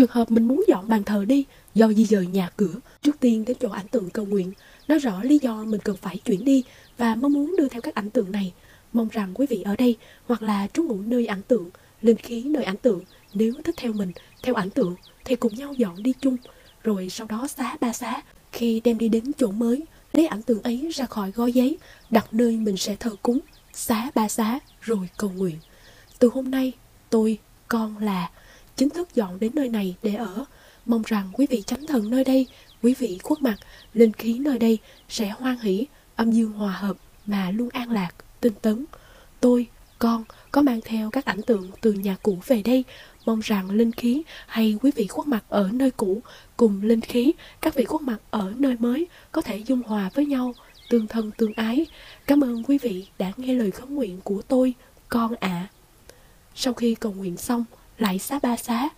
Trường hợp mình muốn dọn bàn thờ đi do di dời nhà cửa, trước tiên đến chỗ ảnh tượng cầu nguyện, nói rõ lý do mình cần phải chuyển đi và mong muốn đưa theo các ảnh tượng này. Mong rằng quý vị ở đây hoặc là trú ngụ nơi ảnh tượng, linh khí nơi ảnh tượng, nếu thích theo mình, theo ảnh tượng thì cùng nhau dọn đi chung. Rồi sau đó xá ba xá, khi đem đi đến chỗ mới, lấy ảnh tượng ấy ra khỏi gói giấy, đặt nơi mình sẽ thờ cúng, xá ba xá rồi cầu nguyện. Từ hôm nay, tôi, con là chính thức dọn đến nơi này để ở. Mong rằng quý vị chánh thần nơi đây, quý vị khuất mặt, linh khí nơi đây sẽ hoan hỷ, âm dương hòa hợp mà luôn an lạc, tinh tấn. Tôi, con có mang theo các ảnh tượng từ nhà cũ về đây. Mong rằng linh khí hay quý vị khuất mặt ở nơi cũ cùng linh khí các vị khuất mặt ở nơi mới có thể dung hòa với nhau, tương thân tương ái. Cảm ơn quý vị đã nghe lời khấn nguyện của tôi, con ạ. Sau khi cầu nguyện xong, lại xá ba xá,